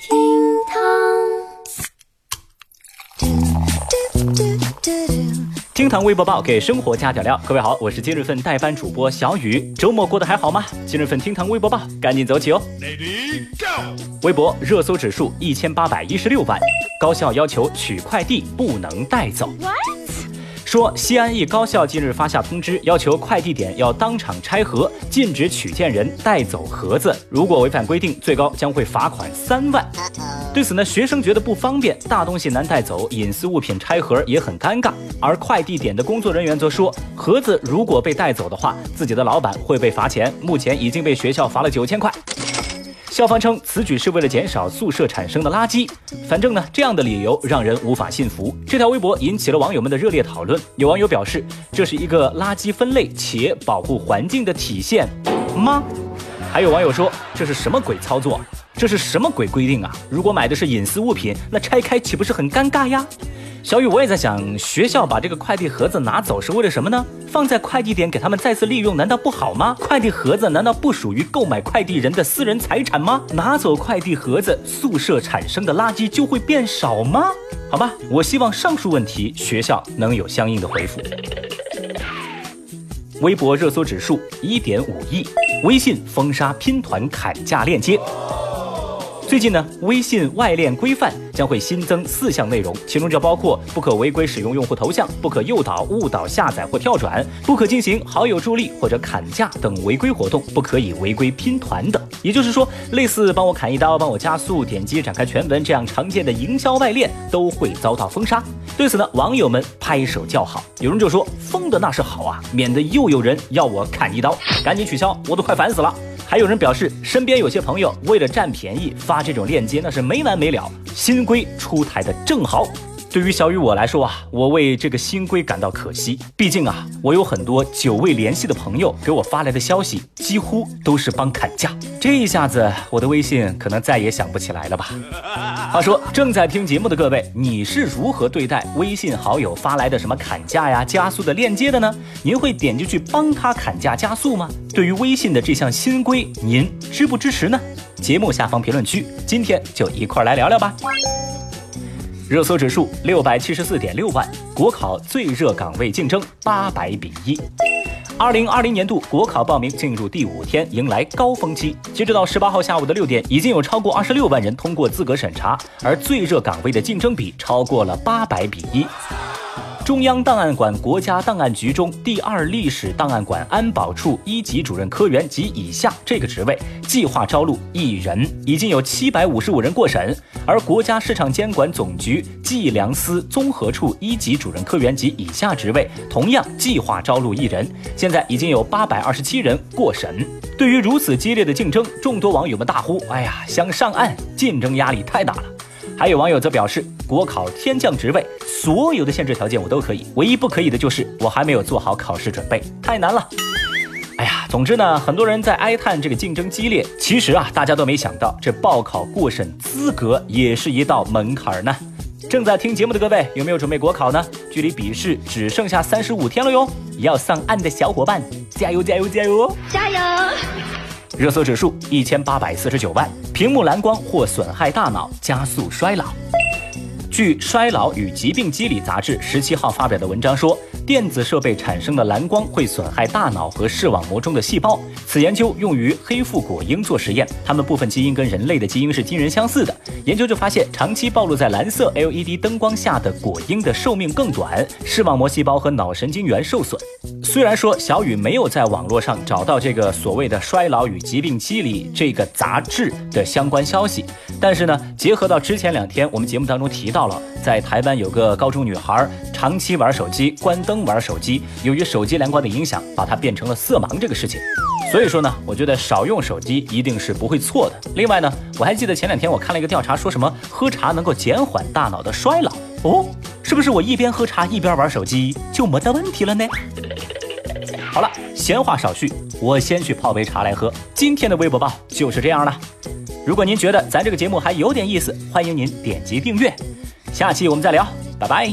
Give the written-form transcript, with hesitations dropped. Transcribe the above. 厅堂厅堂微博报，给生活加点料。各位好，我是今日份代班主播小雨。周末过得还好吗？今日份厅堂微博报赶紧走起哦。Lady Go！ 微博热搜指数1816万，高校要求取快递不能带走。说西安一高校近日发下通知，要求快递点要当场拆盒，禁止取件人带走盒子，如果违反规定，最高将会罚款3万。对此呢，学生觉得不方便，大东西难带走，隐私物品拆盒也很尴尬。而快递点的工作人员则说，盒子如果被带走的话，自己的老板会被罚钱，目前已经被学校罚了9000块。校方称此举是为了减少宿舍产生的垃圾。反正呢，这样的理由让人无法信服。这条微博引起了网友们的热烈讨论，有网友表示，这是一个垃圾分类且保护环境的体现吗？还有网友说，这是什么鬼操作，这是什么鬼规定啊，如果买的是隐私物品，那拆开岂不是很尴尬呀？小雨，我也在想，学校把这个快递盒子拿走是为了什么呢？放在快递点给他们再次利用，难道不好吗？快递盒子难道不属于购买快递人的私人财产吗？拿走快递盒子，宿舍产生的垃圾就会变少吗？好吧，我希望上述问题学校能有相应的回复。微博热搜指数1.5亿，微信封杀拼团砍价链接。最近呢，微信外链规范将会新增4项内容，其中就包括不可违规使用用户头像，不可诱导、误导下载或跳转，不可进行好友助力或者砍价等违规活动，不可以违规拼团等。也就是说，类似帮我砍一刀、帮我加速、点击展开全文这样常见的营销外链都会遭到封杀。对此呢，网友们拍手叫好，有人就说，封的那是好啊，免得又有人要我砍一刀，赶紧取消，我都快烦死了。还有人表示，身边有些朋友为了占便宜发这种链接那是没完没了，新规出台的正好。对于小雨我来说啊，我为这个新规感到可惜，毕竟啊，我有很多久未联系的朋友给我发来的消息几乎都是帮砍价，这一下子我的微信可能再也想不起来了吧。话说，正在听节目的各位，你是如何对待微信好友发来的什么砍价呀、加速的链接的呢？您会点进去帮他砍价加速吗？对于微信的这项新规，您支不支持呢？节目下方评论区，今天就一块来聊聊吧。热搜指数674.6万，国考最热岗位竞争800比1。2020年度国考报名进入第5天，迎来高峰期。截止到18号下午的6点，已经有超过26万人通过资格审查，而最热岗位的竞争比超过了800比1。中央档案馆国家档案局中第2历史档案馆安保处1级主任科员及以下这个职位，计划招录1人，已经有755人过审。而国家市场监管总局计量司综合处1级主任科员及以下职位，同样计划招录1人，现在已经有827人过审。对于如此激烈的竞争，众多网友们大呼：“哎呀，想上岸，竞争压力太大了。”还有网友则表示，国考天降职位，所有的限制条件我都可以，唯一不可以的就是我还没有做好考试准备，太难了。哎呀，总之呢，很多人在哀叹这个竞争激烈，其实啊，大家都没想到，这报考过审资格也是一道门槛呢。正在听节目的各位，有没有准备国考呢？距离笔试只剩下35天了哟，也要上岸的小伙伴，加油加油加油加油！热搜指数1849万，屏幕蓝光或损害大脑，加速衰老。据《衰老与疾病机理》杂志17号发表的文章说，电子设备产生的蓝光会损害大脑和视网膜中的细胞。此研究用于黑腹果蝇做实验，它们部分基因跟人类的基因是惊人相似的。研究就发现，长期暴露在蓝色 LED 灯光下的果蝇的寿命更短，视网膜细胞和脑神经元受损。虽然说小雨没有在网络上找到这个所谓的《衰老与疾病机理》这个杂志的相关消息，但是呢，结合到之前2天我们节目当中提到了，在台湾有个高中女孩长期玩手机、关灯玩手机，由于手机蓝光的影响，把她变成了色盲这个事情。所以说呢，我觉得少用手机一定是不会错的。另外呢，我还记得前2天我看了一个调查，说什么喝茶能够减缓大脑的衰老。哦，是不是我一边喝茶一边玩手机就没得问题了呢？好了，闲话少叙，我先去泡杯茶来喝。今天的微博报就是这样了。如果您觉得咱这个节目还有点意思，欢迎您点击订阅。下期我们再聊，拜拜。